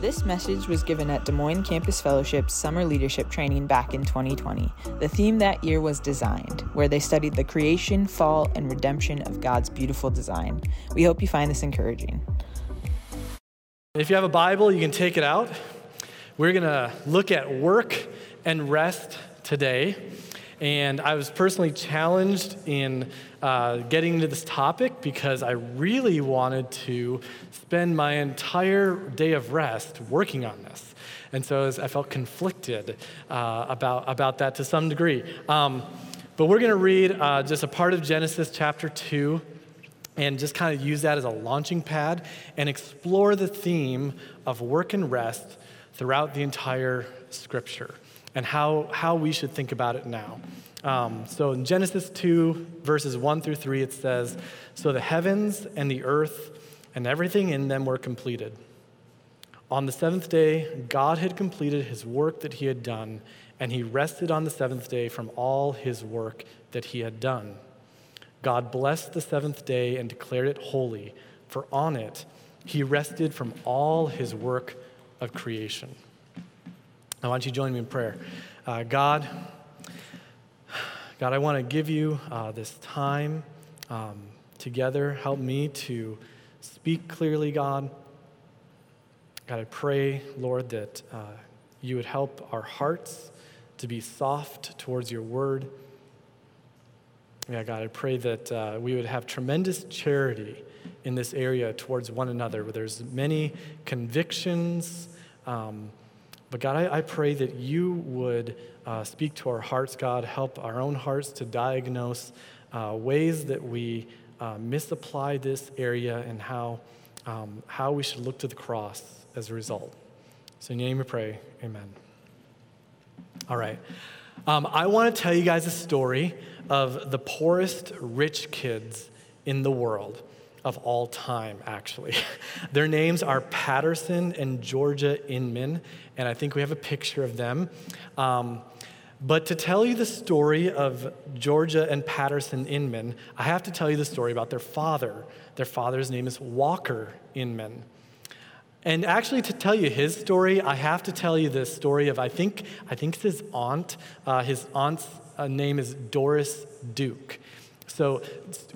This message was given at Des Moines Campus Fellowship's Summer Leadership Training back in 2020. The theme that year was Designed, where they studied the creation, fall, and redemption of God's beautiful design. We hope you find this encouraging. If you have a Bible, you can take it out. We're going to look at work and rest today. And I was personally challenged in getting into this topic because I really wanted to spend my entire day of rest working on this. And so I felt conflicted about that to some degree. But we're going to read just a part of Genesis chapter 2 and just kind of use that as a launching pad and explore the theme of work and rest throughout the entire scripture and how we should think about it now. So in Genesis 2, verses 1 through 3, it says, "So the heavens and the earth and everything in them were completed. On the seventh day, God had completed his work that he had done, and he rested on the seventh day from all his work that he had done. God blessed the seventh day and declared it holy, for on it he rested from all his work of creation." Now, why don't you join me in prayer? God, I want to give you this time together. Help me to speak clearly, God. God, I pray, Lord, that you would help our hearts to be soft towards your word. Yeah, God, I pray that we would have tremendous charity in this area towards one another, where there's many convictions. But God, I pray that you would speak to our hearts, God. Help our own hearts to diagnose ways that we misapply this area and how we should look to the cross as a result. So in your name we pray, amen. All right. I want to tell you guys a story of the poorest rich kids in the world of all time, actually. Their names are Patterson and Georgia Inman, and I think we have a picture of them. But to tell you the story of Georgia and Patterson Inman, I have to tell you the story about their father. Their father's name is Walker Inman. And actually, to tell you his story, I have to tell you the story of, I think it's his aunt. His aunt's name is Doris Duke. So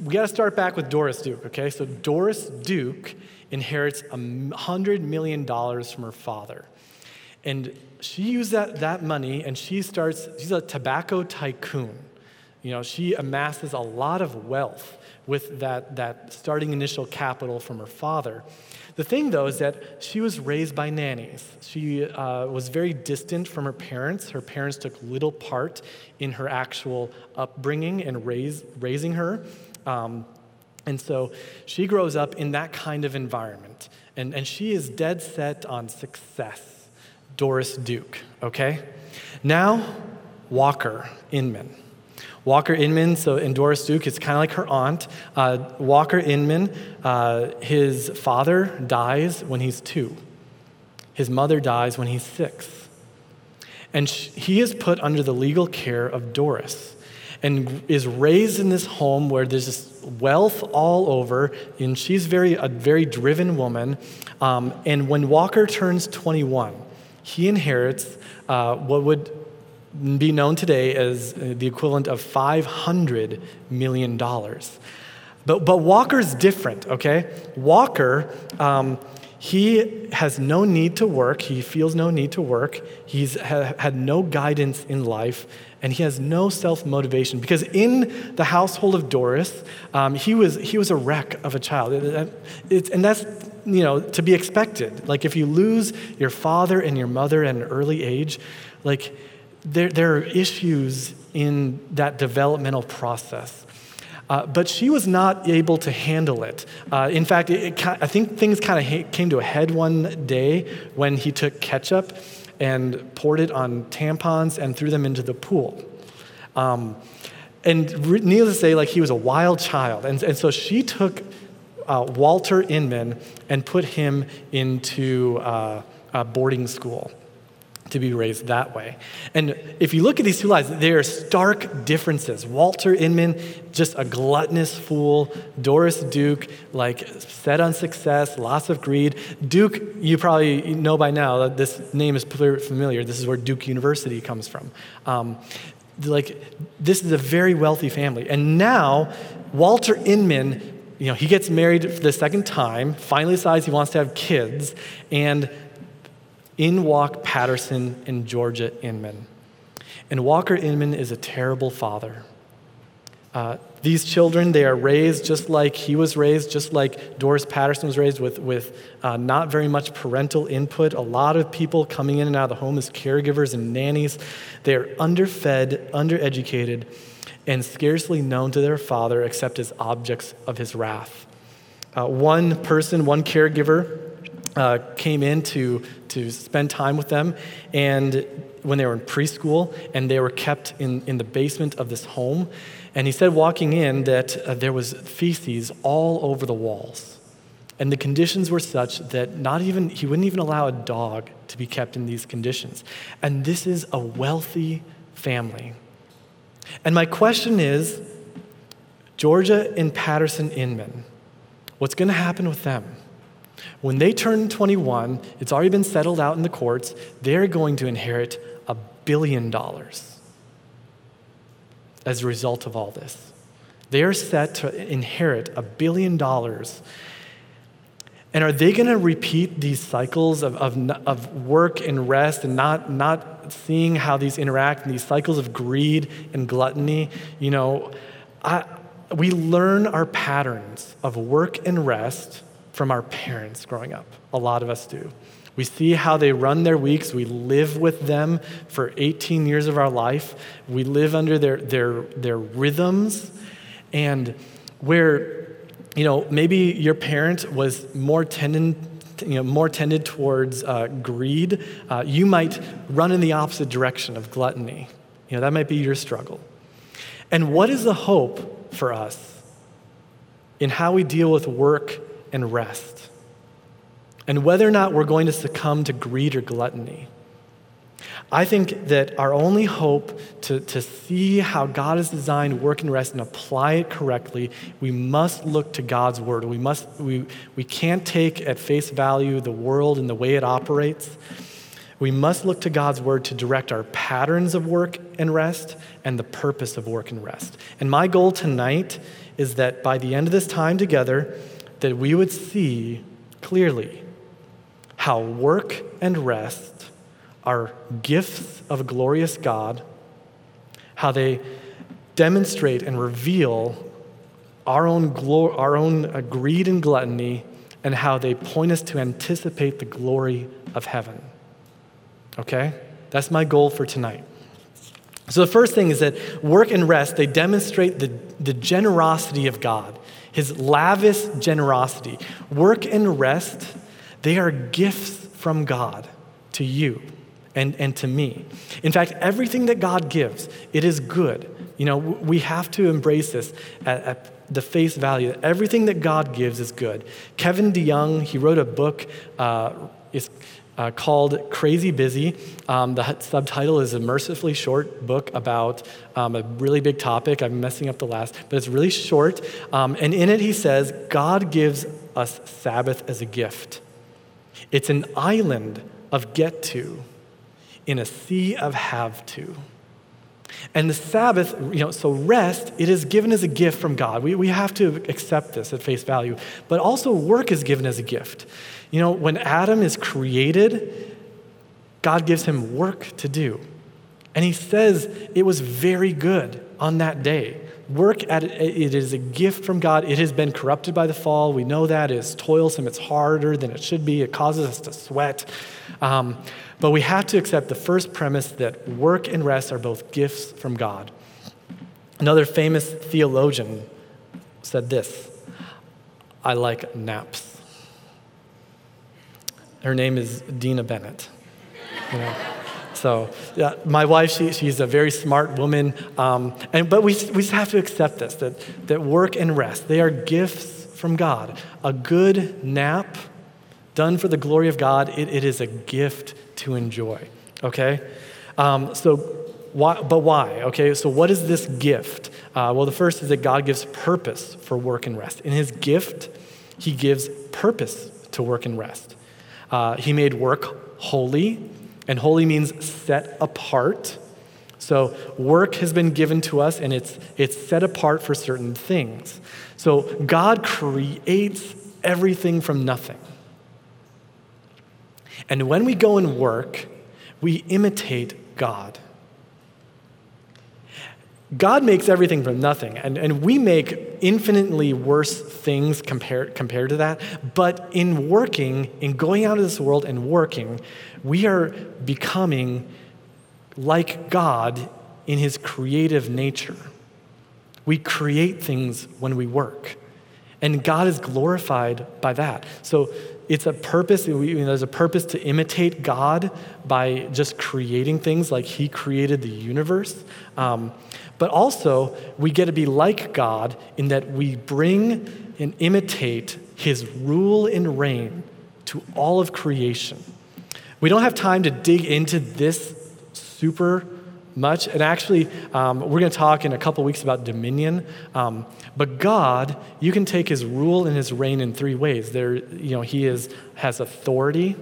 we got to start back with Doris Duke, okay? So Doris Duke inherits $100 million from her father. And she used that money, and she's a tobacco tycoon. You know, she amasses a lot of wealth with that starting initial capital from her father. The thing, though, is that she was raised by nannies. She was very distant from her parents. Her parents took little part in her actual upbringing and raising her. And so she grows up in that kind of environment. And she is dead set on success, Doris Duke, okay? Now, Walker Inman. Walker Inman, so in Doris Duke, it's kind of like her aunt. Walker Inman, his father dies when he's 2. His mother dies when he's 6. And he is put under the legal care of Doris and is raised in this home where there's this wealth all over, and she's a very driven woman. And when Walker turns 21, he inherits what would be known today as the equivalent of $500 million. But Walker's different, okay? Walker, he has no need to work. He feels no need to work. He's had no guidance in life, and he has no self-motivation because in the household of Doris, he was a wreck of a child. And that's, you know, to be expected. Like, if you lose your father and your mother at an early age, like, there are issues in that developmental process. But she was not able to handle it. In fact, I think things kind of came to a head one day when he took ketchup and poured it on tampons and threw them into the pool. And needless to say, like, he was a wild child. And so she took Walter Inman and put him into a boarding school. to be raised that way. And if you look at these two lives, there are stark differences. Walter Inman, just a gluttonous fool. Doris Duke, like, set on success, lots of greed. Duke, you probably know by now that this name is familiar. This is where Duke University comes from. This is a very wealthy family. And now, Walter Inman, you know, he gets married for the second time, finally decides he wants to have kids, and in walk Patterson and Georgia Inman. And Walker Inman is a terrible father. These children, they are raised just like he was raised, just like Doris Patterson was raised, with not very much parental input. A lot of people coming in and out of the home as caregivers and nannies. They are underfed, undereducated, and scarcely known to their father except as objects of his wrath. One caregiver came in to spend time with them, and when they were in preschool, and they were kept in the basement of this home. And he said walking in that there was feces all over the walls. And the conditions were such that he wouldn't even allow a dog to be kept in these conditions. And this is a wealthy family. And my question is, Georgia and Patterson Inman, what's going to happen with them? When they turn 21, it's already been settled out in the courts, they're going to inherit $1 billion as a result of all this. They're set to inherit $1 billion. And are they going to repeat these cycles of work and rest and not seeing how these interact, and these cycles of greed and gluttony? You know, we learn our patterns of work and rest from our parents growing up. A lot of us do. We see how they run their weeks. We live with them for 18 years of our life. We live under their rhythms, and where, you know, maybe your parent was more tended towards greed. You might run in the opposite direction of gluttony. You know, that might be your struggle. And what is the hope for us in how we deal with work and rest, and whether or not we're going to succumb to greed or gluttony? I think that our only hope to see how God has designed work and rest and apply it correctly, we must look to God's word. We can't take at face value the world and the way it operates. We must look to God's word to direct our patterns of work and rest and the purpose of work and rest. And my goal tonight is that by the end of this time together, that we would see clearly how work and rest are gifts of a glorious God, how they demonstrate and reveal our own greed and gluttony, and how they point us to anticipate the glory of heaven. Okay? That's my goal for tonight. So the first thing is that work and rest, they demonstrate the generosity of God, his lavish generosity. Work and rest, they are gifts from God to you and to me. In fact, everything that God gives, it is good. You know, we have to embrace this at the face value. Everything that God gives is good. Kevin DeYoung, he wrote a book, it's called Crazy Busy. The subtitle is a mercifully short book about a really big topic. I'm messing up the last, but it's really short. And in it, he says, God gives us Sabbath as a gift. It's an island of get to in a sea of have to. And the Sabbath, you know, so rest, it is given as a gift from God. We have to accept this at face value. But also work is given as a gift. You know, when Adam is created, God gives him work to do. And he says it was very good on that day. Work, it is a gift from God. It has been corrupted by the fall. We know that. It is toilsome. It's harder than it should be. It causes us to sweat. But we have to accept the first premise that work and rest are both gifts from God. Another famous theologian said this: I like naps. Her name is Dina Bennett. You know? So my wife, she's a very smart woman, but we just have to accept this, that work and rest, they are gifts from God. A good nap done for the glory of God, it is a gift to enjoy. okay? But why? Okay, so what is this gift? Well, the first is that God gives purpose for work and rest. In his gift, he gives purpose to work and rest. He made work holy, and holy means set apart. So work has been given to us, and it's set apart for certain things. So God creates everything from nothing. And when we go and work, we imitate God. God makes everything from nothing, and we make infinitely worse things compared to that. But in working, in going out of this world and working, we are becoming like God in his creative nature. We create things when we work, and God is glorified by that. So it's a purpose. There's a purpose to imitate God by just creating things like he created the universe. But also, we get to be like God in that we bring and imitate his rule and reign to all of creation. We don't have time to dig into this super much. And actually, we're going to talk in a couple weeks about dominion. But God, you can take his rule and his reign in three ways. He has authority.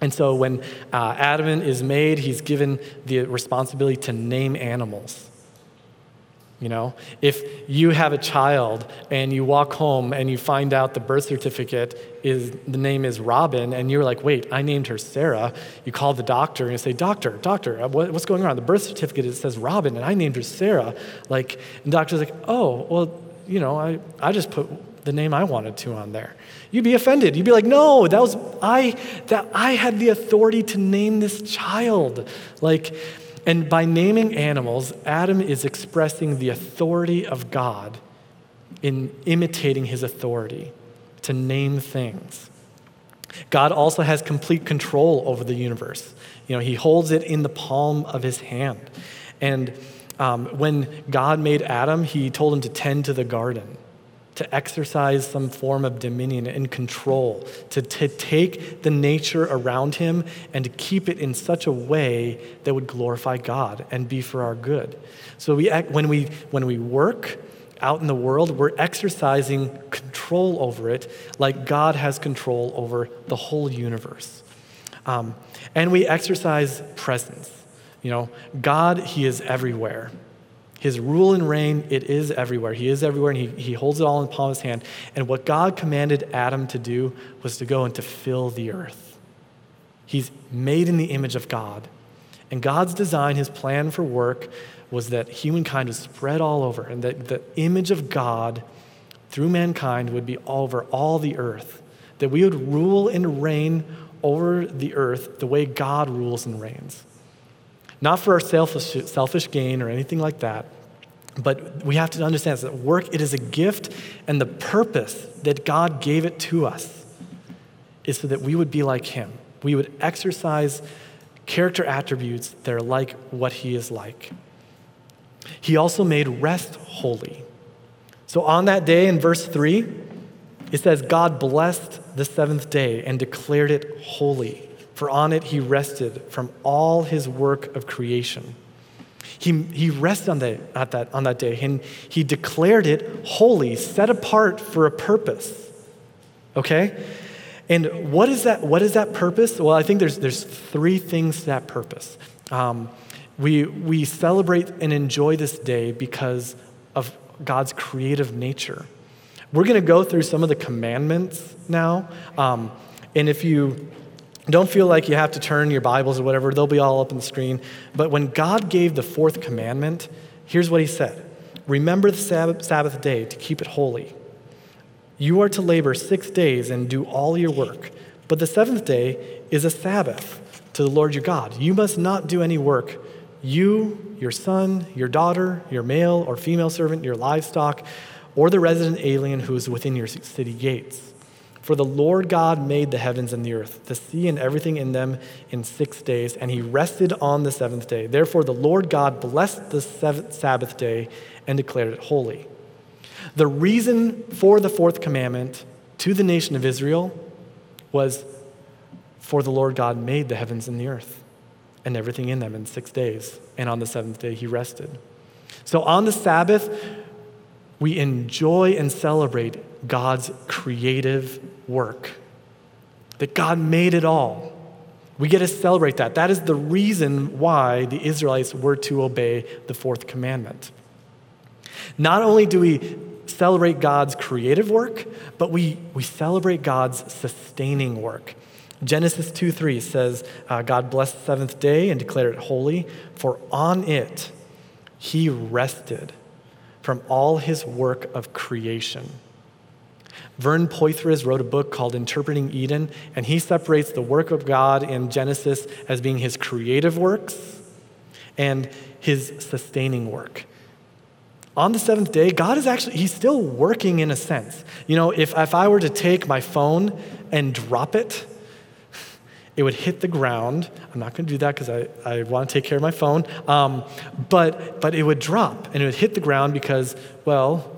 And so when Adam is made, he's given the responsibility to name animals. You know, if you have a child and you walk home and you find out the birth certificate the name is Robin, and you're like, wait, I named her Sarah. You call the doctor and you say, doctor, what's going on? The birth certificate, it says Robin, and I named her Sarah. Like, and the doctor's like, oh, well, you know, I just put the name I wanted to on there. You'd be offended. You'd be like, no, that I had the authority to name this child. Like. And by naming animals, Adam is expressing the authority of God in imitating his authority to name things. God also has complete control over the universe. You know, he holds it in the palm of his hand. And when God made Adam, he told him to tend to the garden, to exercise some form of dominion and control, to take the nature around him and to keep it in such a way that would glorify God and be for our good. So when we work out in the world, we're exercising control over it like God has control over the whole universe. And we exercise presence. You know, God, he is everywhere. His rule and reign, it is everywhere. He is everywhere, and he holds it all in the palm of his hand. And what God commanded Adam to do was to go and to fill the earth. He's made in the image of God. And God's design, his plan for work, was that humankind was spread all over, and that the image of God through mankind would be all over all the earth, that we would rule and reign over the earth the way God rules and reigns. Not for our selfish gain or anything like that, but we have to understand that work, it is a gift, and the purpose that God gave it to us is so that we would be like him. We would exercise character attributes that are like what he is like. He also made rest holy. So on that day in verse 3, it says, God blessed the seventh day and declared it holy, for on it he rested from all his work of creation. He rested on that day, and he declared it holy, set apart for a purpose. Okay? And what is that purpose? Well, I think there's three things to that purpose. We celebrate and enjoy this day because of God's creative nature. We're going to go through some of the commandments now. And if you don't feel like you have to turn your Bibles or whatever. They'll be all up on the screen. But when God gave the fourth commandment, here's what he said. Remember the Sabbath day to keep it holy. You are to labor 6 days and do all your work. But the seventh day is a Sabbath to the Lord your God. You must not do any work. You, your son, your daughter, your male or female servant, your livestock, or the resident alien who is within your city gates. For the Lord God made the heavens and the earth, the sea and everything in them in 6 days, and he rested on the seventh day. Therefore, the Lord God blessed the Sabbath day and declared it holy. The reason for the fourth commandment to the nation of Israel was for the Lord God made the heavens and the earth. and everything in them in 6 days. And on the seventh day, he rested. So on the Sabbath, we enjoy and celebrate God's creative work, that God made it all. We get to celebrate that. That is the reason why the Israelites were to obey the fourth commandment. Not only do we celebrate God's creative work, but we celebrate God's sustaining work. Genesis 2:3 says, God blessed the seventh day and declared it holy, for on it he rested from all his work of creation. Vern Poythress wrote a book called Interpreting Eden, and he separates the work of God in Genesis as being his creative works and his sustaining work. On the seventh day, God is actually, he's still working in a sense. You know, if I were to take my phone and drop it, it would hit the ground. I'm not going to do that because I want to take care of my phone. But it would drop and it would hit the ground because, well,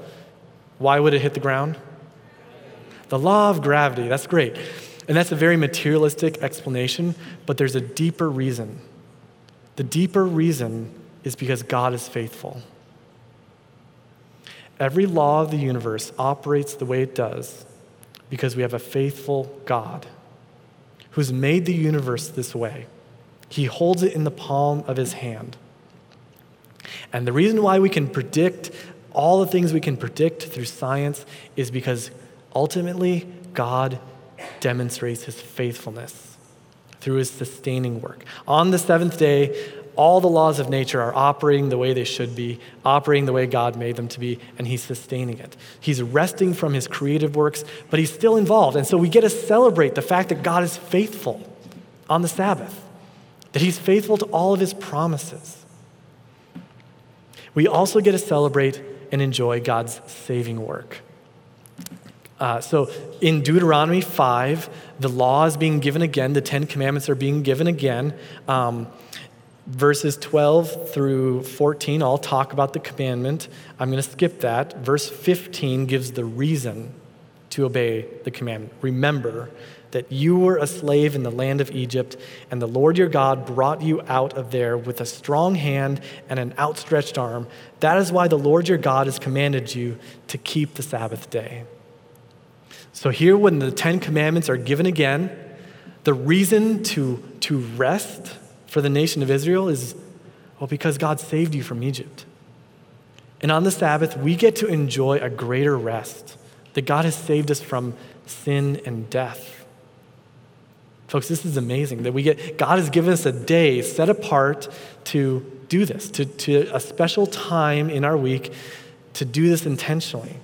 why would it hit the ground? The law of gravity, that's great. And that's a very materialistic explanation, but there's a deeper reason. The deeper reason is because God is faithful. Every law of the universe operates the way it does because we have a faithful God who's made the universe this way. He holds it in the palm of his hand. And the reason why we can predict all the things we can predict through science is because ultimately, God demonstrates his faithfulness through his sustaining work. On the seventh day, all the laws of nature are operating the way they should be, operating the way God made them to be, and he's sustaining it. He's resting from his creative works, but he's still involved. And so we get to celebrate the fact that God is faithful on the Sabbath, that he's faithful to all of his promises. We also get to celebrate and enjoy God's saving work. So in Deuteronomy 5, the law is being given again. The Ten Commandments are being given again. Verses 12 through 14 all talk about the commandment. I'm going to skip that. Verse 15 gives the reason to obey the commandment. Remember that you were a slave in the land of Egypt, and the Lord your God brought you out of there with a strong hand and an outstretched arm. That is why the Lord your God has commanded you to keep the Sabbath day. So here, when the Ten Commandments are given again, the reason to rest for the nation of Israel is, well, because God saved you from Egypt. And on the Sabbath, we get to enjoy a greater rest, that God has saved us from sin and death. Folks, this is amazing, that God has given us a day set apart to do this, to a special time in our week to do this intentionally.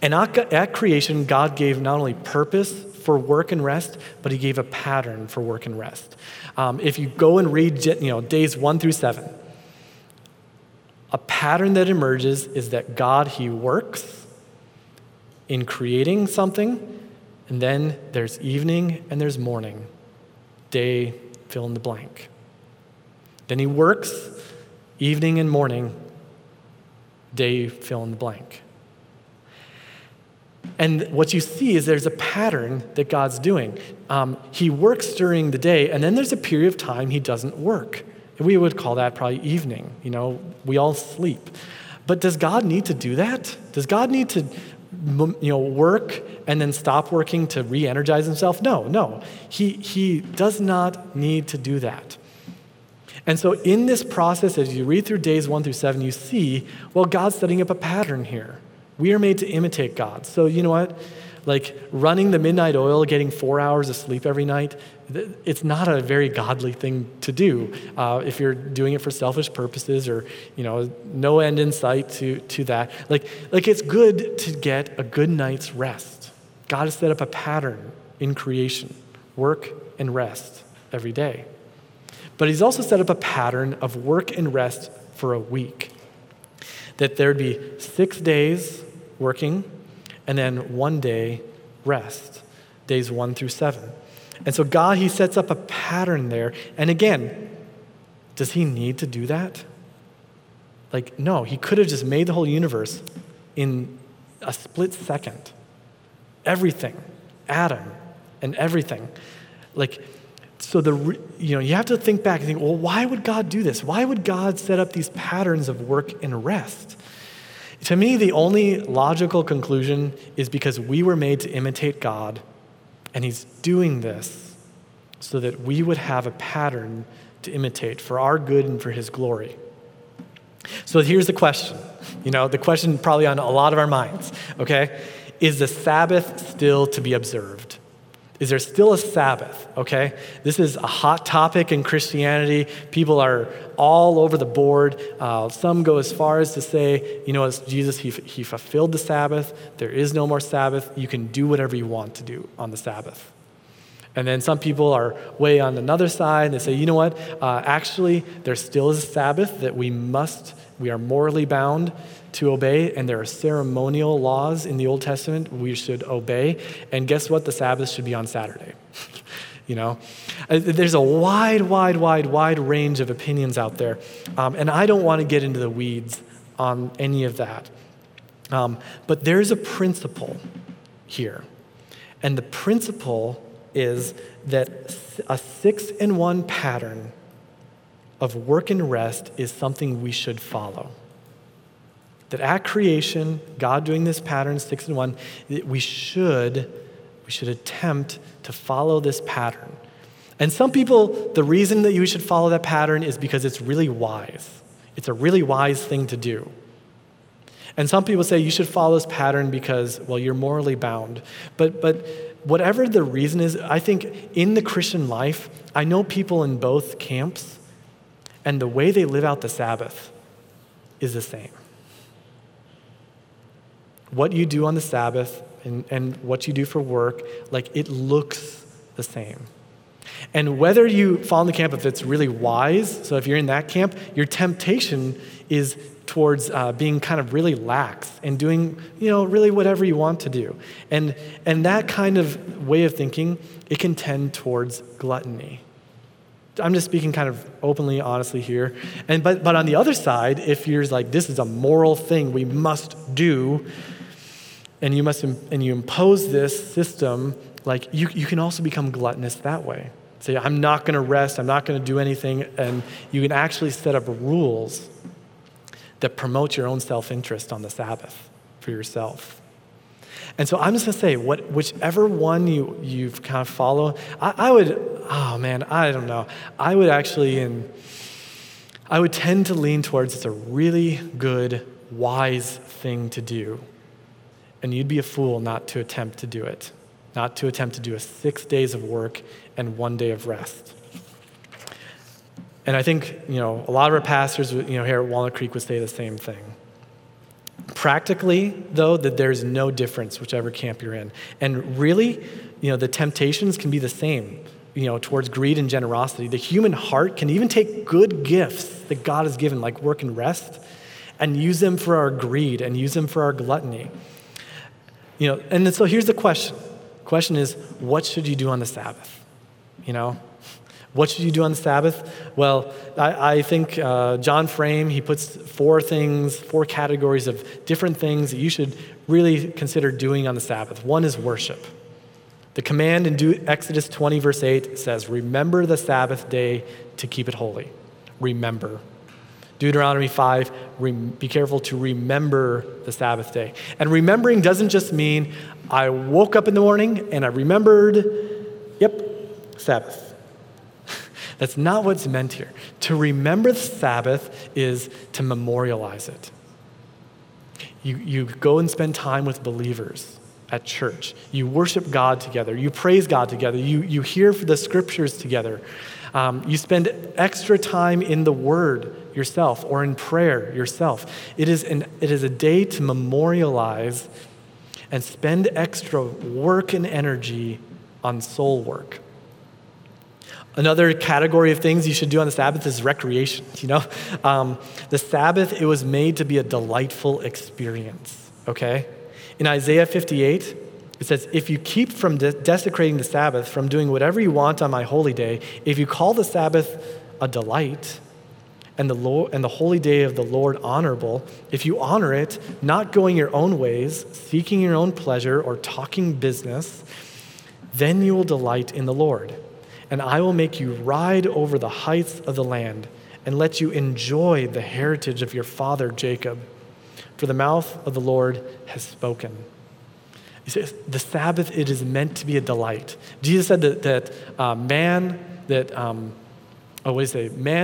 And at creation, God gave not only purpose for work and rest, but he gave a pattern for work and rest. If you go and read days 1 through 7, a pattern that emerges is that God, he works in creating something, and then there's evening and there's morning, day, fill in the blank. Then he works, evening and morning, day, fill in the blank. And what you see is there's a pattern that God's doing. He works during the day, and then there's a period of time he doesn't work. We would call that probably evening. We all sleep. But does God need to do that? Does God need to work and then stop working to re-energize himself? No. He does not need to do that. And so in this process, as you read through days 1 through 7, you see, well, God's setting up a pattern here. We are made to imitate God. So you know what? Like running the midnight oil, getting 4 hours of sleep every night, it's not a very godly thing to do if you're doing it for selfish purposes or, no end in sight to that. Like it's good to get a good night's rest. God has set up a pattern in creation, work and rest every day. But he's also set up a pattern of work and rest for a week, that there'd be 6 days working and then 1 day rest, days 1 through 7. And so God, he sets up a pattern there. And again, does he need to do that? No, he could have just made the whole universe in a split second. Everything, Adam and everything. So you have to think back and think, well, why would God do this? Why would God set up these patterns of work and rest? To me, the only logical conclusion is because we were made to imitate God, and he's doing this so that we would have a pattern to imitate for our good and for his glory. So here's the question, the question probably on a lot of our minds, okay? Is the Sabbath still to be observed? Is there still a Sabbath, okay? This is a hot topic in Christianity. People are all over the board. Some go as far as to say, as Jesus, he fulfilled the Sabbath. There is no more Sabbath. You can do whatever you want to do on the Sabbath. And then some people are way on another side. They say, actually, there still is a Sabbath that we are morally bound to obey, and there are ceremonial laws in the Old Testament we should obey. And guess what? The Sabbath should be on Saturday. There's a wide range of opinions out there. And I don't want to get into the weeds on any of that. But there's a principle here. And the principle is that a 6-in-1 pattern of work and rest is something we should follow. That at creation, God doing this pattern, 6-in-1, we should attempt to follow this pattern. And some people, the reason that you should follow that pattern is because it's really wise. It's a really wise thing to do. And some people say you should follow this pattern because, well, you're morally bound. But whatever the reason is, I think in the Christian life, I know people in both camps, and the way they live out the Sabbath is the same. What you do on the Sabbath and what you do for work, it looks the same. And whether you fall in the camp if it's really wise, so if you're in that camp, your temptation is towards being kind of really lax and doing, really whatever you want to do. And that kind of way of thinking, it can tend towards gluttony. I'm just speaking kind of openly, honestly here. But on the other side, if you're like, this is a moral thing we must do, and you impose this system, you can also become gluttonous that way. Say, I'm not going to rest, I'm not going to do anything, and you can actually set up rules that promote your own self-interest on the Sabbath for yourself. And so I'm just going to say, whichever one you've kind of follow, I would tend to lean towards it's a really good, wise thing to do. And you'd be a fool not to attempt to do it, not to attempt to do 6 days of work and 1 day of rest. And I think, a lot of our pastors, here at Walnut Creek would say the same thing. Practically, though, that there's no difference whichever camp you're in. And really, the temptations can be the same, towards greed and generosity. The human heart can even take good gifts that God has given, like work and rest, and use them for our greed and use them for our gluttony. And so here's the question. The question is, what should you do on the Sabbath? What should you do on the Sabbath? Well, I think John Frame, he puts four categories of different things that you should really consider doing on the Sabbath. One is worship. The command in Exodus 20, verse 8 says, remember the Sabbath day to keep it holy. Remember. Deuteronomy 5, be careful to remember the Sabbath day. And remembering doesn't just mean I woke up in the morning and I remembered, Sabbath. That's not what's meant here. To remember the Sabbath is to memorialize it. You go and spend time with believers at church. You worship God together. You praise God together. You hear the scriptures together. You spend extra time in the Word yourself or in prayer yourself. It is a day to memorialize and spend extra work and energy on soul work. Another category of things you should do on the Sabbath is recreation, The Sabbath, it was made to be a delightful experience, okay? In Isaiah 58, it says, if you keep from desecrating the Sabbath, from doing whatever you want on my holy day, if you call the Sabbath a delight and the holy day of the Lord honorable, if you honor it, not going your own ways, seeking your own pleasure or talking business, then you will delight in the Lord. and I will make you ride over the heights of the land and let you enjoy the heritage of your father Jacob. For the mouth of the Lord has spoken." He says, the Sabbath, it is meant to be a delight. Jesus said man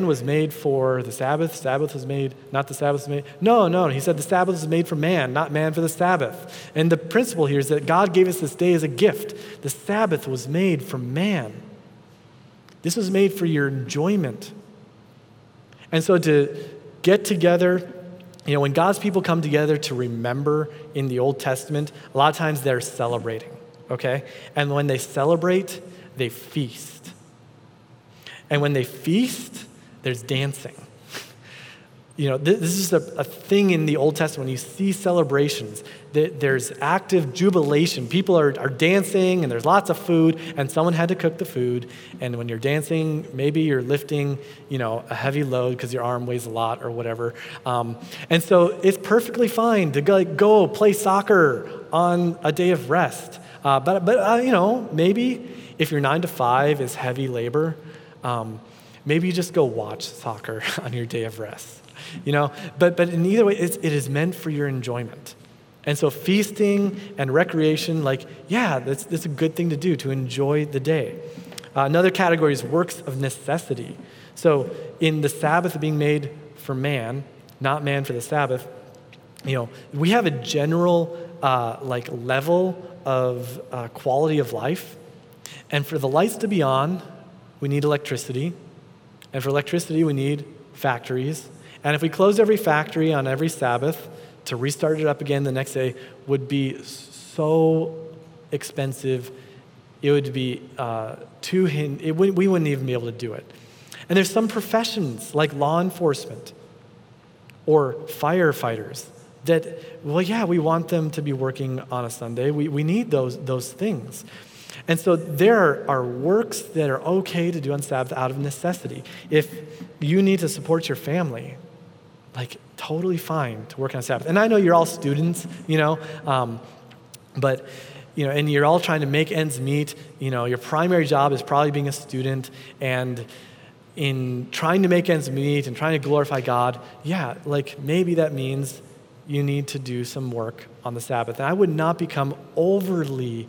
was made for the Sabbath. Sabbath was made, not the Sabbath was made. No, he said the Sabbath was made for man, not man for the Sabbath. And the principle here is that God gave us this day as a gift. The Sabbath was made for man. This was made for your enjoyment. And so to get together, you know, when God's people come together to remember in the Old Testament, a lot of times they're celebrating, okay? And when they celebrate, they feast. And when they feast, there's dancing. You know, this is a thing in the Old Testament. When you see celebrations, there's active jubilation. People are dancing, and there's lots of food, and someone had to cook the food. And when you're dancing, maybe you're lifting, you know, a heavy load because your arm weighs a lot or whatever. And so it's perfectly fine to go play soccer on a day of rest. But maybe if your 9 to 5 is heavy labor, maybe you just go watch soccer on your day of rest. You know, but in either way, it is meant for your enjoyment. And so feasting and recreation, that's a good thing to do, to enjoy the day. Another category is works of necessity. So in the Sabbath being made for man, not man for the Sabbath, you know, we have a general level of quality of life. And for the lights to be on, we need electricity. And for electricity, we need factories. And if we closed every factory on every Sabbath to restart it up again the next day would be so expensive, it would be we wouldn't even be able to do it. And there's some professions like law enforcement or firefighters that, we want them to be working on a Sunday. We need those things. And so there are works that are okay to do on Sabbath out of necessity. If you need to support your family, totally fine to work on Sabbath. And I know you're all students, and you're all trying to make ends meet. You know, your primary job is probably being a student, and in trying to make ends meet and trying to glorify God, maybe that means you need to do some work on the Sabbath. And I would not become overly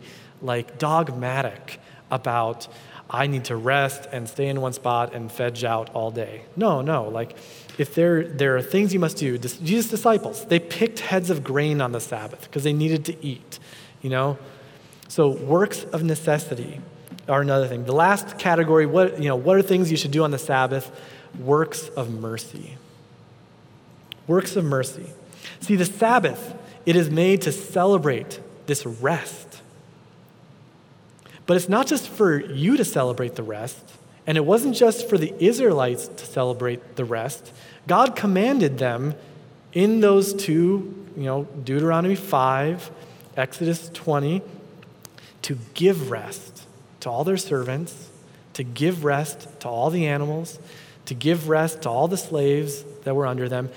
dogmatic about I need to rest and stay in one spot and veg out all day. No. If there are things you must do. Jesus' disciples, they picked heads of grain on the Sabbath because they needed to eat, you know. So works of necessity are another thing. The last category, what are things you should do on the Sabbath? Works of mercy. Works of mercy. See, the Sabbath, it is made to celebrate this rest. But it's not just for you to celebrate the rest, and it wasn't just for the Israelites to celebrate the rest. God commanded them in those two, Deuteronomy 5, Exodus 20, to give rest to all their servants, to give rest to all the animals, to give rest to all the slaves that were under them.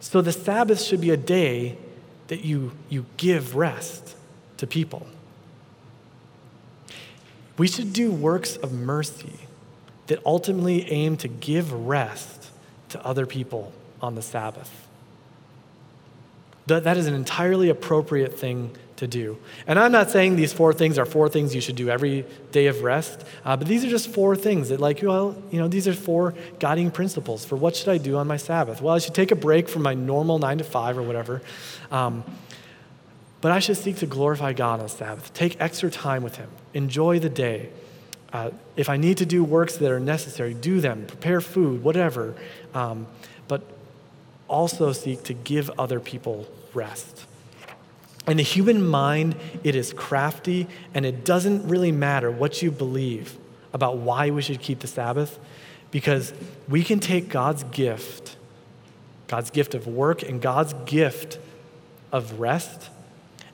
So the Sabbath should be a day that you give rest to people. We should do works of mercy that ultimately aim to give rest to other people on the Sabbath. That is an entirely appropriate thing to do. And I'm not saying these 4 things are 4 things you should do every day of rest, but these are just 4 things that these are 4 guiding principles for what should I do on my Sabbath. Well, I should take a break from my normal 9 to 5 or whatever, but I should seek to glorify God on the Sabbath. Take extra time with him. Enjoy the day. If I need to do works that are necessary, do them. Prepare food, whatever. But also seek to give other people rest. In the human mind, it is crafty, and it doesn't really matter what you believe about why we should keep the Sabbath, because we can take God's gift of work and God's gift of rest,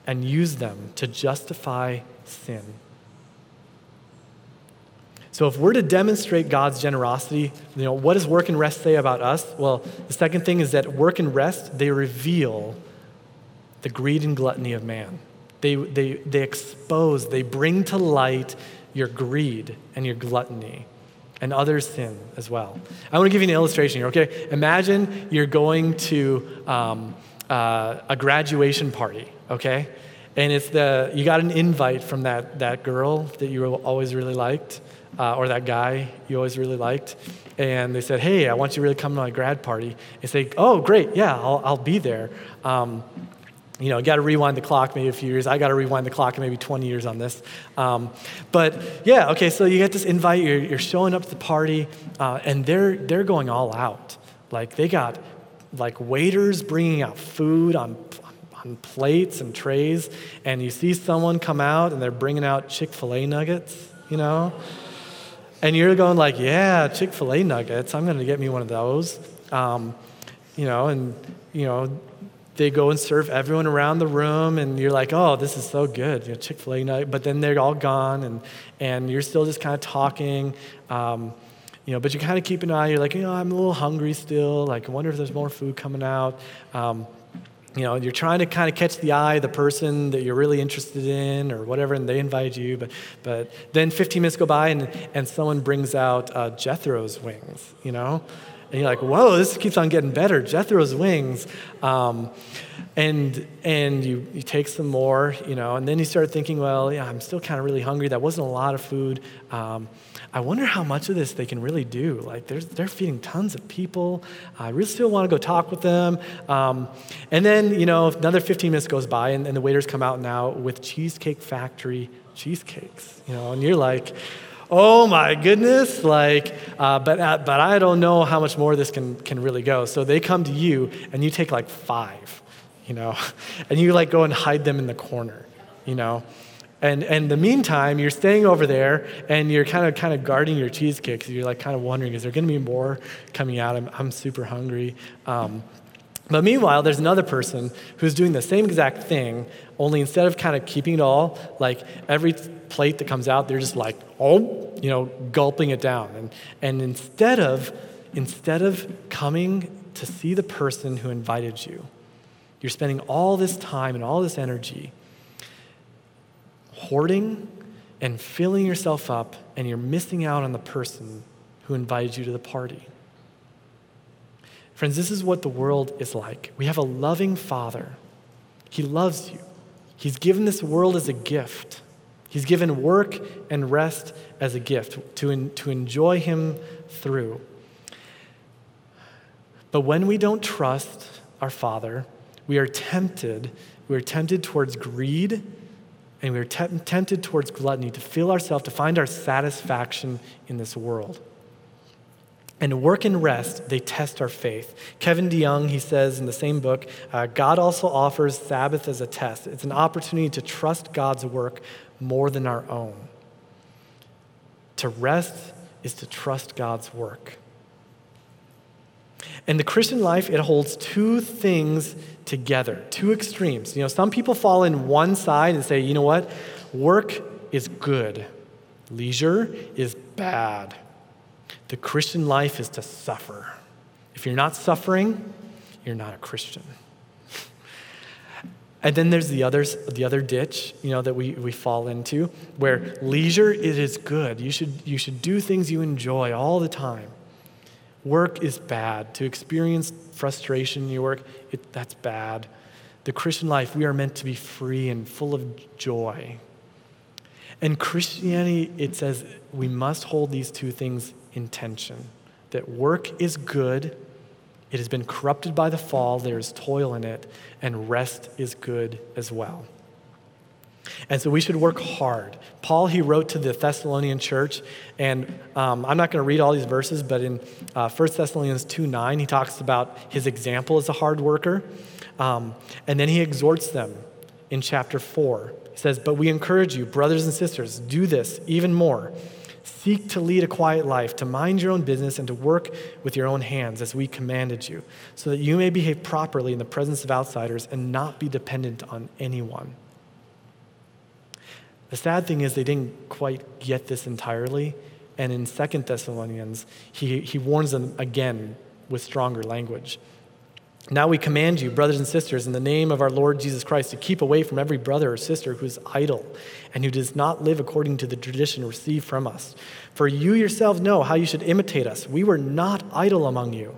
and use them to justify sin. So if we're to demonstrate God's generosity, what does work and rest say about us? Well, the second thing is that work and rest, they reveal the greed and gluttony of man. They expose, they bring to light your greed, and your gluttony, and other sin as well. I want to give you an illustration here, okay? Imagine you're going to a graduation party, okay? And it's you got an invite from that girl that you always really liked, or that guy you always really liked, and they said, hey, I want you to really come to my grad party. And say, oh, great, yeah, I'll be there. You know, got to rewind the clock maybe a few years. I got to rewind the clock maybe 20 years on this. But yeah, okay, so you get this invite. You're showing up to the party, and they're going all out. Like they got like waiters bringing out food on plates and trays, and you see someone come out, and they're bringing out Chick-fil-A nuggets, you know? And you're going like, yeah, Chick-fil-A nuggets. I'm going to get me one of those, you know, and, you know, they go and serve everyone around the room, and you're like, oh, this is so good, you know, Chick-fil-A night, but then they're all gone, and you're still just kind of talking, you know, but you kind of keep an eye, you're like, you know, I'm a little hungry still, like, I wonder if there's more food coming out, you know, you're trying to kind of catch the eye of the person that you're really interested in or whatever, and they invite you, but then 15 minutes go by, and someone brings out Jethro's wings, you know? And you're like, whoa, this keeps on getting better. Jethro's wings. And you take some more, you know, and then you start thinking, well, yeah, I'm still kind of really hungry. That wasn't a lot of food. I wonder how much of this they can really do. Like, they're feeding tons of people. I really still want to go talk with them. And then, you know, another 15 minutes goes by, and the waiters come out now with Cheesecake Factory cheesecakes, you know, and you're like, oh my goodness, like, but I don't know how much more this can really go. So they come to you, and you take like 5, you know, and you like go and hide them in the corner, you know. And the meantime, you're staying over there, and you're kind of guarding your cheesecake. You're like kind of wondering, is there going to be more coming out? I'm super hungry. But meanwhile, there's another person who's doing the same exact thing, only instead of kind of keeping it all, like every plate that comes out, they're just like, oh, you know, gulping it down. And instead of coming to see the person who invited you, you're spending all this time and all this energy hoarding and filling yourself up, and you're missing out on the person who invited you to the party. Friends, this is what the world is like. We have a loving Father. He loves you. He's given this world as a gift. He's given work and rest as a gift to enjoy him through. But when we don't trust our Father, we are tempted. We are tempted towards greed, and we are tempted towards gluttony, to fill ourselves, to find our satisfaction in this world. And work and rest, they test our faith. Kevin DeYoung, he says in the same book, God also offers Sabbath as a test. It's an opportunity to trust God's work more than our own. To rest is to trust God's work. And the Christian life, it holds two things together, two extremes. You know, some people fall in one side and say, you know what? Work is good. Leisure is bad. The Christian life is to suffer. If you're not suffering, you're not a Christian. And then there's the other ditch, you know, that we fall into, where leisure, it is good. You should do things you enjoy all the time. Work is bad. To experience frustration in your work, that's bad. The Christian life, we are meant to be free and full of joy. And Christianity, it says we must hold these two things in tension, that work is good. It has been corrupted by the fall. There is toil in it, and rest is good as well. And so we should work hard. Paul, he wrote to the Thessalonian church, and I'm not going to read all these verses, but in 1 Thessalonians 2:9, he talks about his example as a hard worker. And then he exhorts them in chapter 4. He says, but we encourage you, brothers and sisters, do this even more. Seek to lead a quiet life, to mind your own business, and to work with your own hands as we commanded you, so that you may behave properly in the presence of outsiders and not be dependent on anyone. The sad thing is they didn't quite get this entirely, and in 2 Thessalonians, he warns them again with stronger language. Now we command you, brothers and sisters, in the name of our Lord Jesus Christ, to keep away from every brother or sister who is idle and who does not live according to the tradition received from us. For you yourselves know how you should imitate us. We were not idle among you.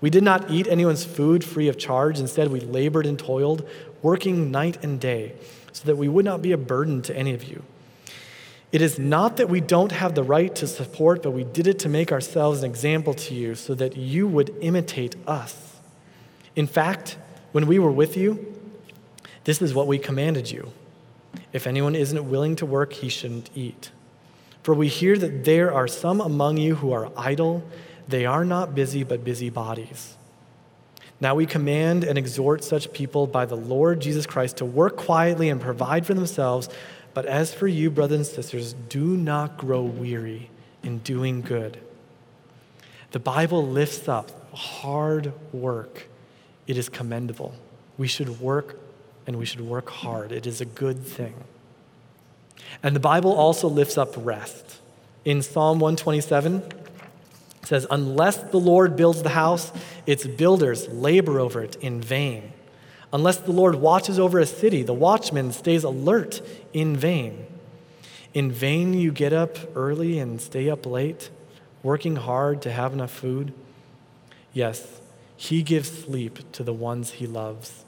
We did not eat anyone's food free of charge. Instead, we labored and toiled, working night and day, so that we would not be a burden to any of you. It is not that we don't have the right to support, but we did it to make ourselves an example to you, so that you would imitate us. In fact, when we were with you, this is what we commanded you. If anyone isn't willing to work, he shouldn't eat. For we hear that there are some among you who are idle. They are not busy, but busy bodies. Now we command and exhort such people by the Lord Jesus Christ to work quietly and provide for themselves. But as for you, brothers and sisters, do not grow weary in doing good. The Bible lifts up hard work. It is commendable. We should work, and we should work hard. It is a good thing. And the Bible also lifts up rest. In Psalm 127, it says, unless the Lord builds the house, its builders labor over it in vain. Unless the Lord watches over a city, the watchman stays alert in vain. In vain you get up early and stay up late, working hard to have enough food. Yes, he gives sleep to the ones he loves.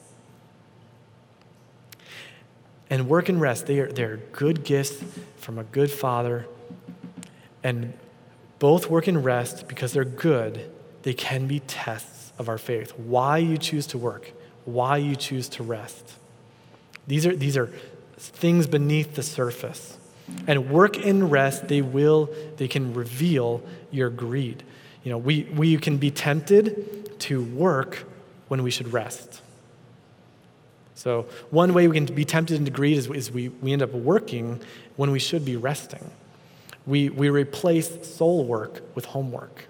And work and rest, they are good gifts from a good father. And both work and rest, because they're good, they can be tests of our faith. Why you choose to work, why you choose to rest. These are things beneath the surface. And work and rest, they can reveal your greed. You know, we can be tempted to work when we should rest. So one way we can be tempted into greed is we end up working when we should be resting. We replace soul work with homework.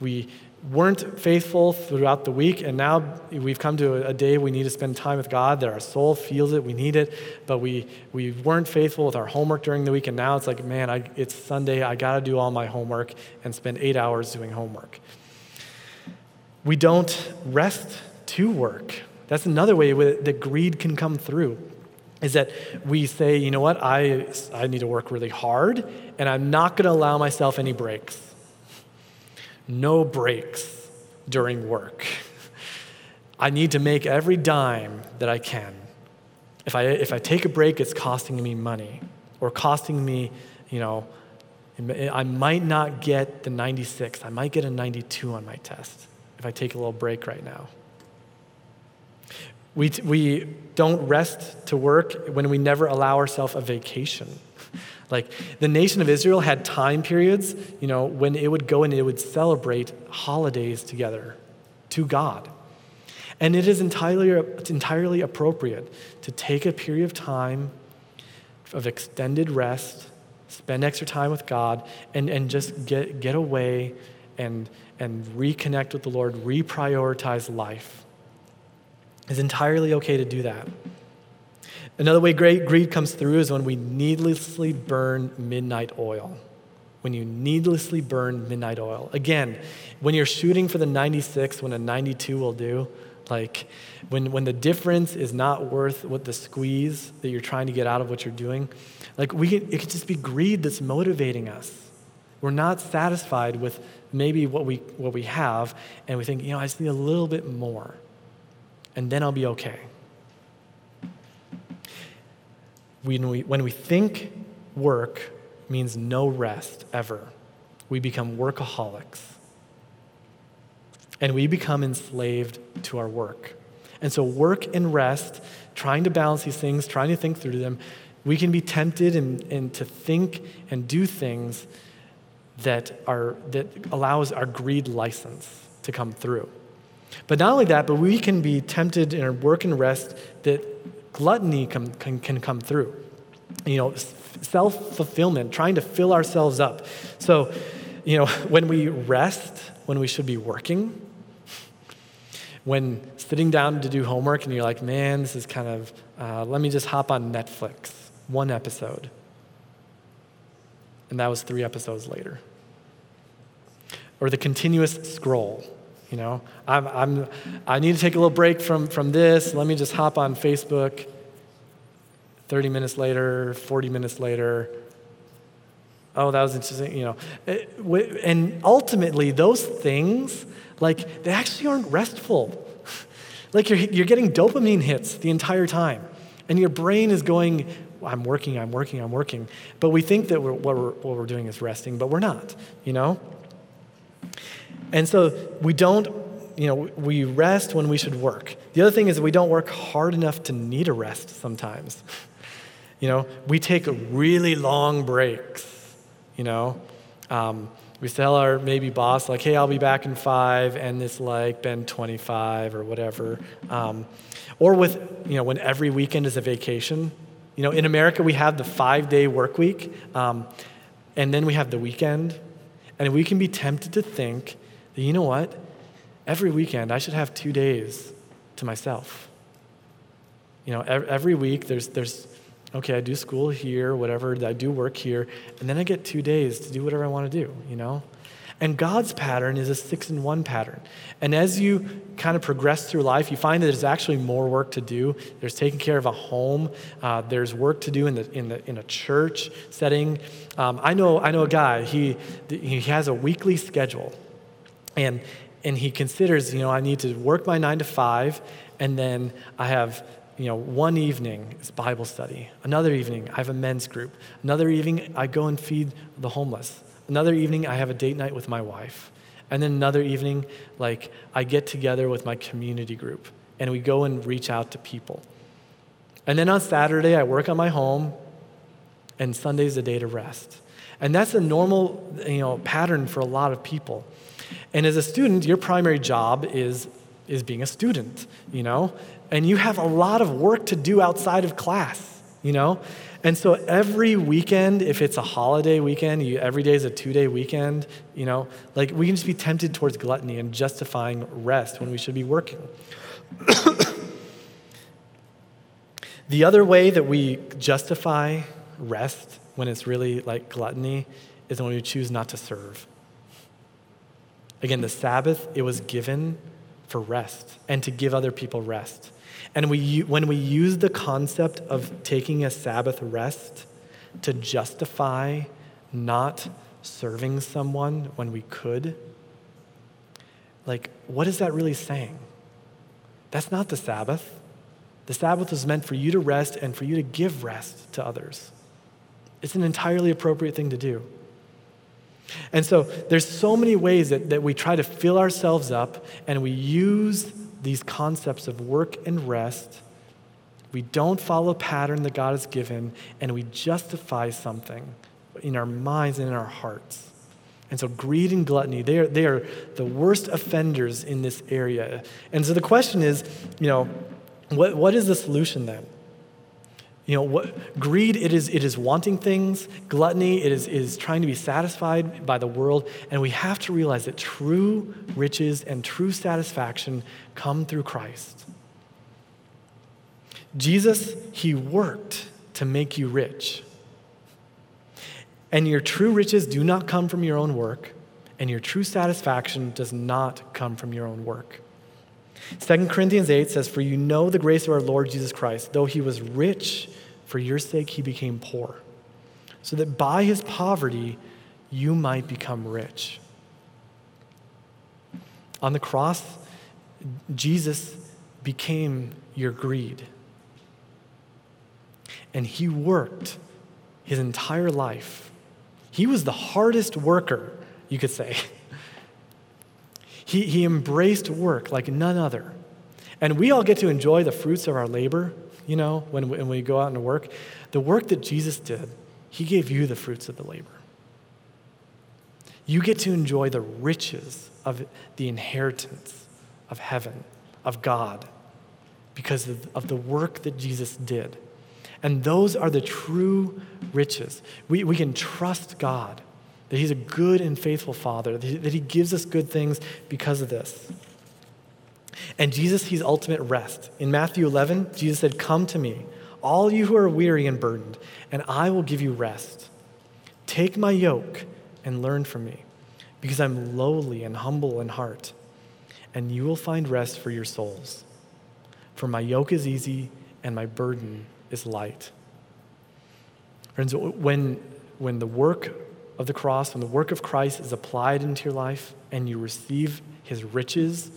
We weren't faithful throughout the week, and now we've come to a day we need to spend time with God, that our soul feels it, we need it, but we weren't faithful with our homework during the week, and now it's like, man, it's Sunday, I got to do all my homework and spend 8 hours doing homework. We don't rest to work. That's another way that greed can come through. Is that we say, you know what, I need to work really hard, and I'm not going to allow myself any breaks. No breaks during work. I need to make every dime that I can. If I take a break, it's costing me money, or costing me, you know, I might not get the 96. I might get a 92 on my test if I take a little break right now. We don't rest to work when we never allow ourselves a vacation. Like the nation of Israel had time periods, you know, when it would go and it would celebrate holidays together to God. And it is entirely appropriate to take a period of time of extended rest, spend extra time with God, and just get away and reconnect with the Lord, reprioritize life. It's entirely okay to do that. Another way greed comes through is when we needlessly burn midnight oil. When you needlessly burn midnight oil. Again, when you're shooting for the 96, when a 92 will do, like when the difference is not worth what the squeeze that you're trying to get out of what you're doing, like it could just be greed that's motivating us. We're not satisfied with maybe what we have, and we think, you know, I just need a little bit more, and then I'll be okay. When we think work means no rest ever, we become workaholics. And we become enslaved to our work. And so work and rest, trying to balance these things, trying to think through them, we can be tempted and to think and do things that allows our greed license to come through. But not only that, but we can be tempted in our work and rest that gluttony can come through. You know, self-fulfillment, trying to fill ourselves up. So, you know, when we rest, when we should be working, when sitting down to do homework and you're like, man, this is kind of, let me just hop on Netflix, one episode. And that was 3 episodes later. Or the continuous scroll. You know, I need to take a little break from this. Let me just hop on Facebook. 30 minutes later, 40 minutes later. Oh, that was interesting, you know. And ultimately, those things, like, they actually aren't restful. Like, you're getting dopamine hits the entire time. And your brain is going, I'm working. But we think that what we're doing is resting, but we're not, you know? And so we don't, you know, we rest when we should work. The other thing is that we don't work hard enough to need a rest sometimes. You know, we take really long breaks. You know, we tell our maybe boss, like, hey, I'll be back in 5, and it's like been 25 or whatever. Or with, you know, when every weekend is a vacation. You know, in America, we have the 5-day work week, and then we have the weekend. And we can be tempted to think that, you know what, every weekend I should have 2 days to myself. You know, every week there's okay, I do school here, whatever, I do work here, and then I get 2 days to do whatever I want to do, you know? And God's pattern is a 6-in-1 pattern. And as you kind of progress through life, you find that there's actually more work to do. There's taking care of a home. There's work to do in a church setting. I know a guy. He has a weekly schedule, and he considers, you know, I need to work my 9 to 5, and then I have, you know, one evening is Bible study. Another evening, I have a men's group. Another evening, I go and feed the homeless. Another evening, I have a date night with my wife. And then another evening, like, I get together with my community group, and we go and reach out to people. And then on Saturday, I work on my home, and Sunday's a day to rest. And that's a normal, you know, pattern for a lot of people. And as a student, your primary job is being a student, you know? And you have a lot of work to do outside of class, you know? And so every weekend, if it's a holiday weekend, every day is a 2-day weekend, you know? Like, we can just be tempted towards gluttony and justifying rest when we should be working. The other way that we justify rest when it's really like gluttony is when we choose not to serve. Again, the Sabbath, it was given for rest and to give other people rest. And when we use the concept of taking a Sabbath rest to justify not serving someone when we could, like, what is that really saying? That's not the Sabbath. The Sabbath was meant for you to rest and for you to give rest to others. It's an entirely appropriate thing to do. And so there's so many ways that we try to fill ourselves up, and we use these concepts of work and rest. We don't follow a pattern that God has given, and we justify something in our minds and in our hearts. And so greed and gluttony, they are the worst offenders in this area. And so the question is, you know, what is the solution then? You know, greed, it is wanting things. Gluttony, it is trying to be satisfied by the world. And we have to realize that true riches and true satisfaction come through Christ. Jesus, he worked to make you rich. And your true riches do not come from your own work. And your true satisfaction does not come from your own work. 2 Corinthians 8 says, "For you know the grace of our Lord Jesus Christ. Though he was rich, for your sake he became poor, so that by his poverty you might become rich." On the cross, Jesus became your greed. And he worked his entire life. He was the hardest worker, you could say. He embraced work like none other. And we all get to enjoy the fruits of our labor, you know, when we go out and work. The work that Jesus did, he gave you the fruits of the labor. You get to enjoy the riches of the inheritance of heaven, of God, because of the work that Jesus did. And those are the true riches. We can trust God, that he's a good and faithful Father, that he gives us good things because of this. And Jesus, he's ultimate rest. In Matthew 11, Jesus said, "Come to me, all you who are weary and burdened, and I will give you rest. Take my yoke and learn from me, because I'm lowly and humble in heart, and you will find rest for your souls. For my yoke is easy and my burden is light." Friends, when the work of the cross, when the work of Christ is applied into your life and you receive his riches,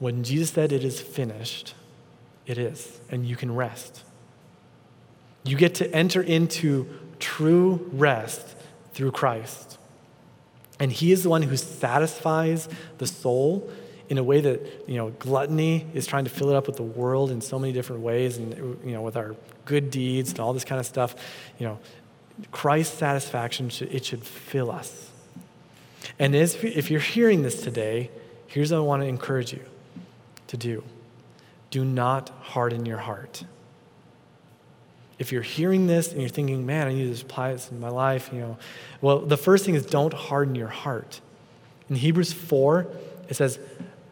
when Jesus said it is finished, it is, and you can rest. You get to enter into true rest through Christ. And he is the one who satisfies the soul in a way that, gluttony is trying to fill it up with the world in so many different ways, and, with our good deeds and all this kind of stuff. Christ's satisfaction, it should fill us. And if you're hearing this today, here's what I want to encourage you to do. Do not harden your heart. If you're hearing this and you're thinking, man, I need to apply this in my life, well, the first thing is don't harden your heart. In Hebrews 4, it says,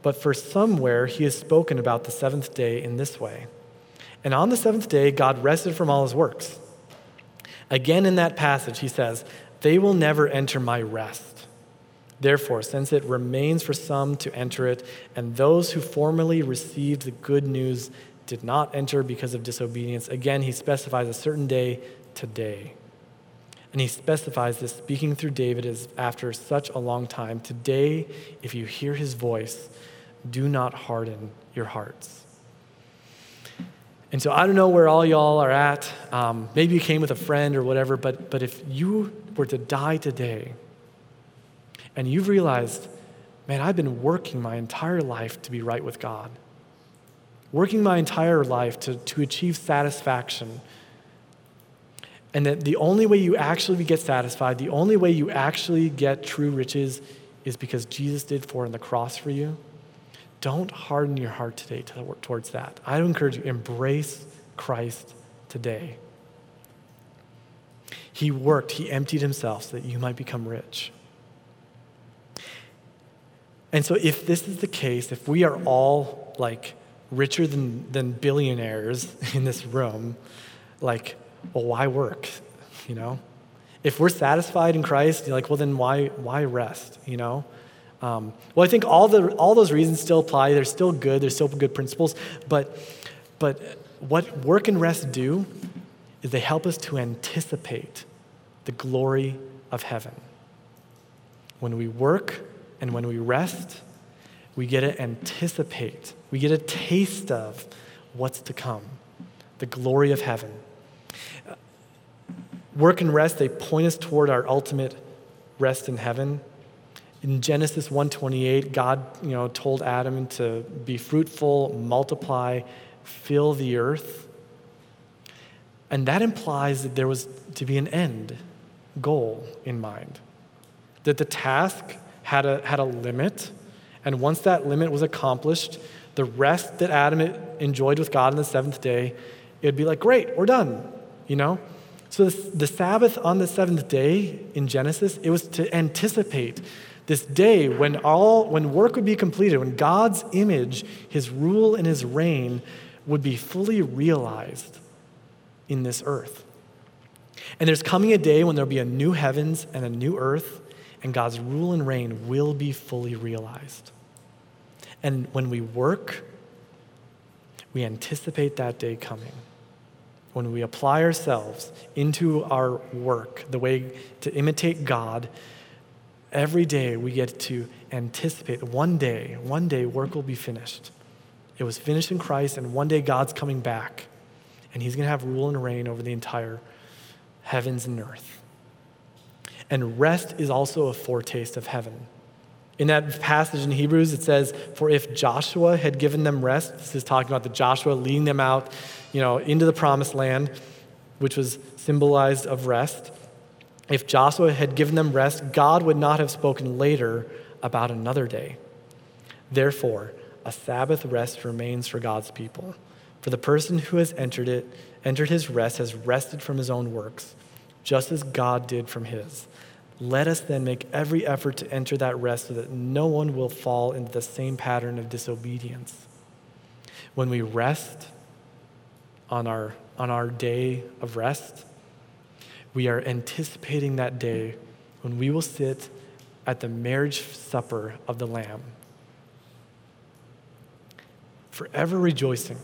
"But for somewhere he has spoken about the seventh day in this way. And on the seventh day, God rested from all his works." Again, in that passage, he says, "They will never enter my rest. Therefore, since it remains for some to enter it, and those who formerly received the good news did not enter because of disobedience." Again, he specifies a certain day, today. And he specifies this, speaking through David, is after such a long time. Today, if you hear his voice, do not harden your hearts. And so I don't know where all y'all are at. Maybe you came with a friend or whatever, but if you were to die today and you've realized, man, I've been working my entire life to be right with God, working my entire life to achieve satisfaction, and that the only way you actually get satisfied, the only way you actually get true riches is because Jesus did for on the cross for you, don't harden your heart today towards that. I encourage you, embrace Christ today. He worked, he emptied himself so that you might become rich. And so if this is the case, if we are all richer than billionaires in this room, well, why work, If we're satisfied in Christ, well, then why rest, Well, I think all those reasons still apply. They're still good. They're still good principles. But what work and rest do is they help us to anticipate the glory of heaven. When we work and when we rest, we get to anticipate. We get a taste of what's to come, the glory of heaven. Work and rest, they point us toward our ultimate rest in heaven. In Genesis 1:28, God, told Adam to be fruitful, multiply, fill the earth. And that implies that there was to be an end goal in mind, that the task had a limit, and once that limit was accomplished, the rest that Adam enjoyed with God on the seventh day, it'd be great, we're done, So the Sabbath on the seventh day in Genesis, it was to anticipate this day when work would be completed, when God's image, his rule and his reign would be fully realized in this earth. And there's coming a day when there'll be a new heavens and a new earth, and God's rule and reign will be fully realized. And when we work, we anticipate that day coming. When we apply ourselves into our work, the way to imitate God, every day we get to anticipate one day work will be finished. It was finished in Christ, and one day God's coming back, and he's going to have rule and reign over the entire heavens and earth. And rest is also a foretaste of heaven. In that passage in Hebrews, it says, "For if Joshua had given them rest," this is talking about the Joshua leading them out, into the promised land, which was symbolized of rest. "If Joshua had given them rest, God would not have spoken later about another day. Therefore, a Sabbath rest remains for God's people. For the person who has entered his rest, has rested from his own works, just as God did from his. Let us then make every effort to enter that rest so that no one will fall into the same pattern of disobedience." When we rest on our day of rest, we are anticipating that day when we will sit at the marriage supper of the Lamb, forever rejoicing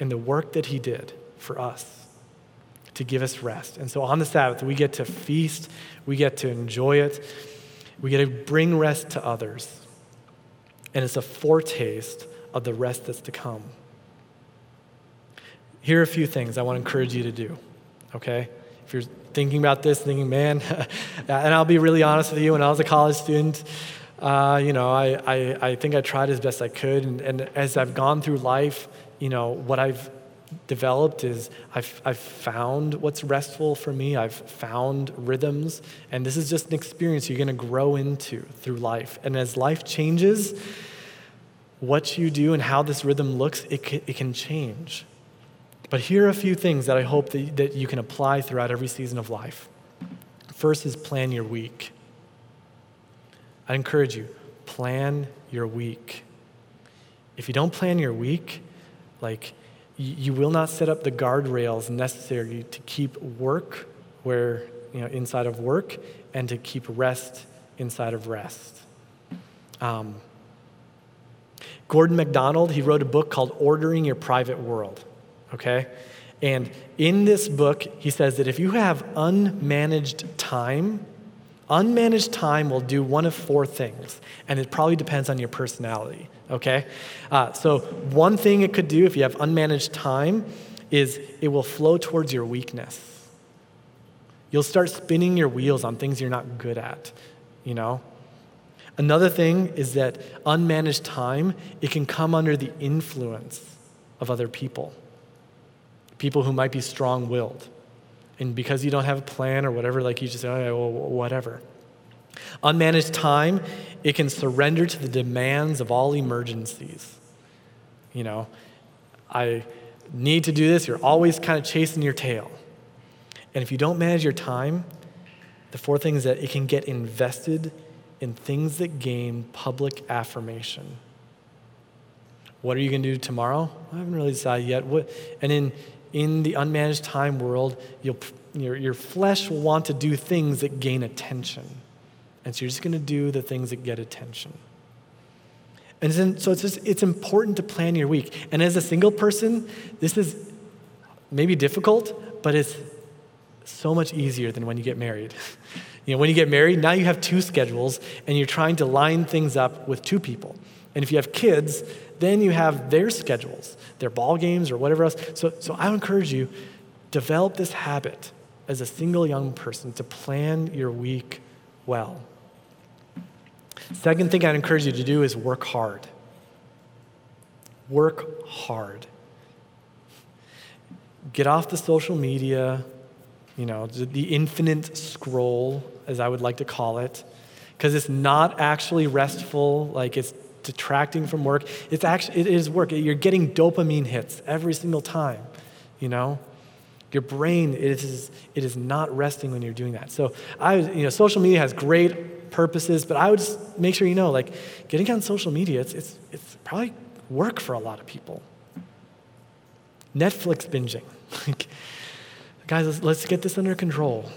in the work that he did for us to give us rest. And so on the Sabbath, we get to feast, we get to enjoy it, we get to bring rest to others. And it's a foretaste of the rest that's to come. Here are a few things I want to encourage you to do, okay? If you're thinking about this, thinking, man, and I'll be really honest with you, when I was a college student, I think I tried as best I could. And as I've gone through life, you know, what I've developed is I've found what's restful for me. I've found rhythms. And this is just an experience you're going to grow into through life. And as life changes, what you do and how this rhythm looks, it can change. But here are a few things that I hope that you can apply throughout every season of life. First is plan your week. I encourage you, plan your week. If you don't plan your week, you will not set up the guardrails necessary to keep work inside of work and to keep rest inside of rest. Gordon MacDonald, he wrote a book called Ordering Your Private World. Okay? And in this book, he says that if you have unmanaged time will do one of four things, and it probably depends on your personality, okay? So one thing it could do if you have unmanaged time is it will flow towards your weakness. You'll start spinning your wheels on things you're not good at, you know? Another thing is that unmanaged time, it can come under the influence of other people. People who might be strong-willed. And because you don't have a plan or whatever, you just say, whatever. Unmanaged time, it can surrender to the demands of all emergencies. You know, I need to do this. You're always kind of chasing your tail. And if you don't manage your time, the fourth thing is that it can get invested in things that gain public affirmation. What are you going to do tomorrow? I haven't really decided yet. In the unmanaged time world, your flesh will want to do things that gain attention. And so you're just going to do the things that get attention. And so it's important to plan your week. And as a single person, this is maybe difficult, but it's so much easier than when you get married. When you get married, now you have two schedules, and you're trying to line things up with two people. And if you have kids, then you have their schedules, their ball games or whatever else. So I encourage you, develop this habit as a single young person to plan your week well. Second thing I'd encourage you to do is work hard. Work hard. Get off the social media, the infinite scroll, as I would like to call it, because it's not actually restful, it's detracting from work. It is work. You're getting dopamine hits every single time, Your brain it is not resting when you're doing that. So social media has great purposes, but I would just make sure getting on social media it's probably work for a lot of people. Netflix binging, guys, let's get this under control.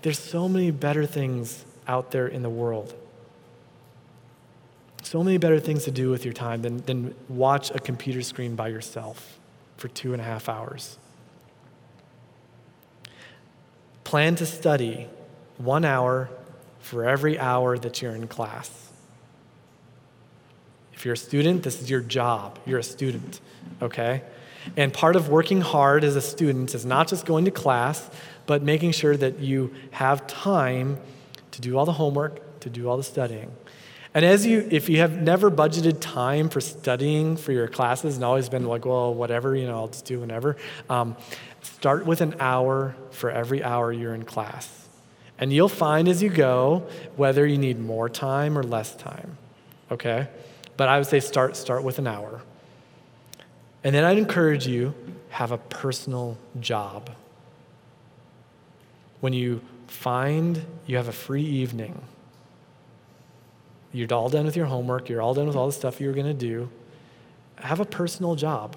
There's so many better things out there in the world. So many better things to do with your time than watch a computer screen by yourself for 2.5 hours. Plan to study 1 hour for every hour that you're in class. If you're a student, this is your job. You're a student, okay? And part of working hard as a student is not just going to class, but making sure that you have time to do all the homework, to do all the studying. And if you have never budgeted time for studying for your classes and always been whatever, I'll just do whenever, start with an hour for every hour you're in class. And you'll find as you go whether you need more time or less time, okay? But I would say start with an hour. And then I'd encourage you, have a personal job. When you find you have a free evening, you're all done with your homework. You're all done with all the stuff you were going to do. Have a personal job.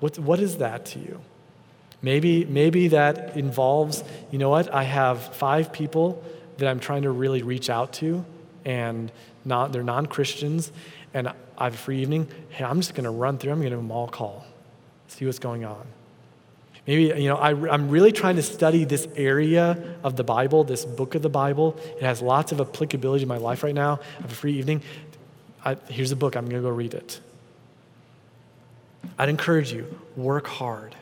What is that to you? Maybe that involves, I have 5 people that I'm trying to really reach out to and they're non-Christians, and I have a free evening. Hey, I'm just going to run through. I'm going to give them all a call, see what's going on. Maybe, I'm really trying to study this area of the Bible, this book of the Bible. It has lots of applicability to my life right now. I have a free evening. Here's a book. I'm going to go read it. I'd encourage you, work hard.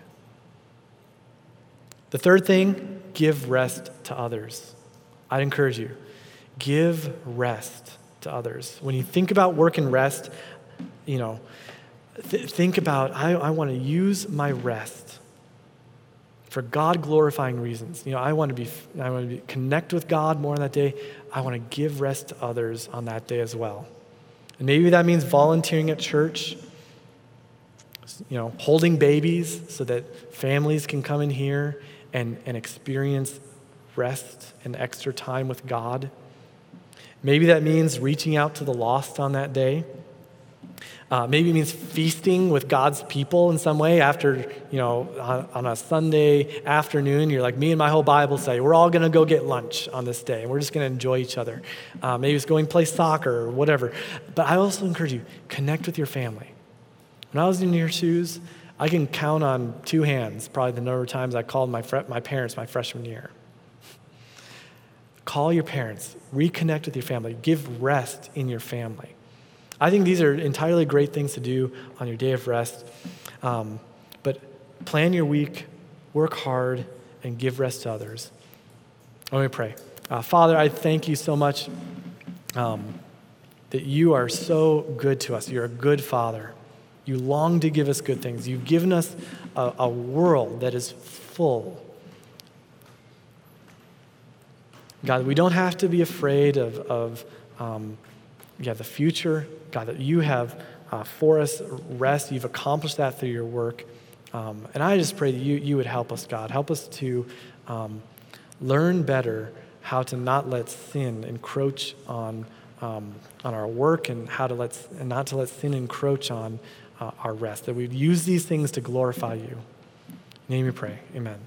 The third thing, give rest to others. I'd encourage you, give rest to others. When you think about work and rest, think about, I want to use my rest for God-glorifying reasons. I want to connect with God more on that day. I want to give rest to others on that day as well. And maybe that means volunteering at church, holding babies so that families can come in here and experience rest and extra time with God. Maybe that means reaching out to the lost on that day. Maybe it means feasting with God's people in some way after, on a Sunday afternoon, you're like, me and my whole Bible study, we're all going to go get lunch on this day, and we're just going to enjoy each other. Maybe it's going play soccer or whatever. But I also encourage you, connect with your family. When I was in your shoes, I can count on two hands, probably the number of times I called my parents my freshman year. Call your parents, reconnect with your family, give rest in your family. I think these are entirely great things to do on your day of rest. But plan your week, work hard, and give rest to others. Let me pray. Father, I thank you so much that you are so good to us. You're a good Father. You long to give us good things. You've given us a world that is full. God, we don't have to be afraid of the future, God, that you have for us rest. You've accomplished that through your work. And I just pray that you would help us, God. Help us to learn better how to not let sin encroach on our work and not to let sin encroach on our rest, that we'd use these things to glorify you. In your name we pray. Amen.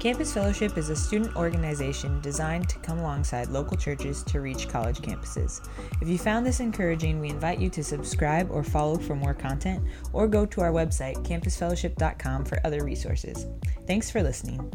Campus Fellowship is a student organization designed to come alongside local churches to reach college campuses. If you found this encouraging, we invite you to subscribe or follow for more content, or go to our website, campusfellowship.com, for other resources. Thanks for listening.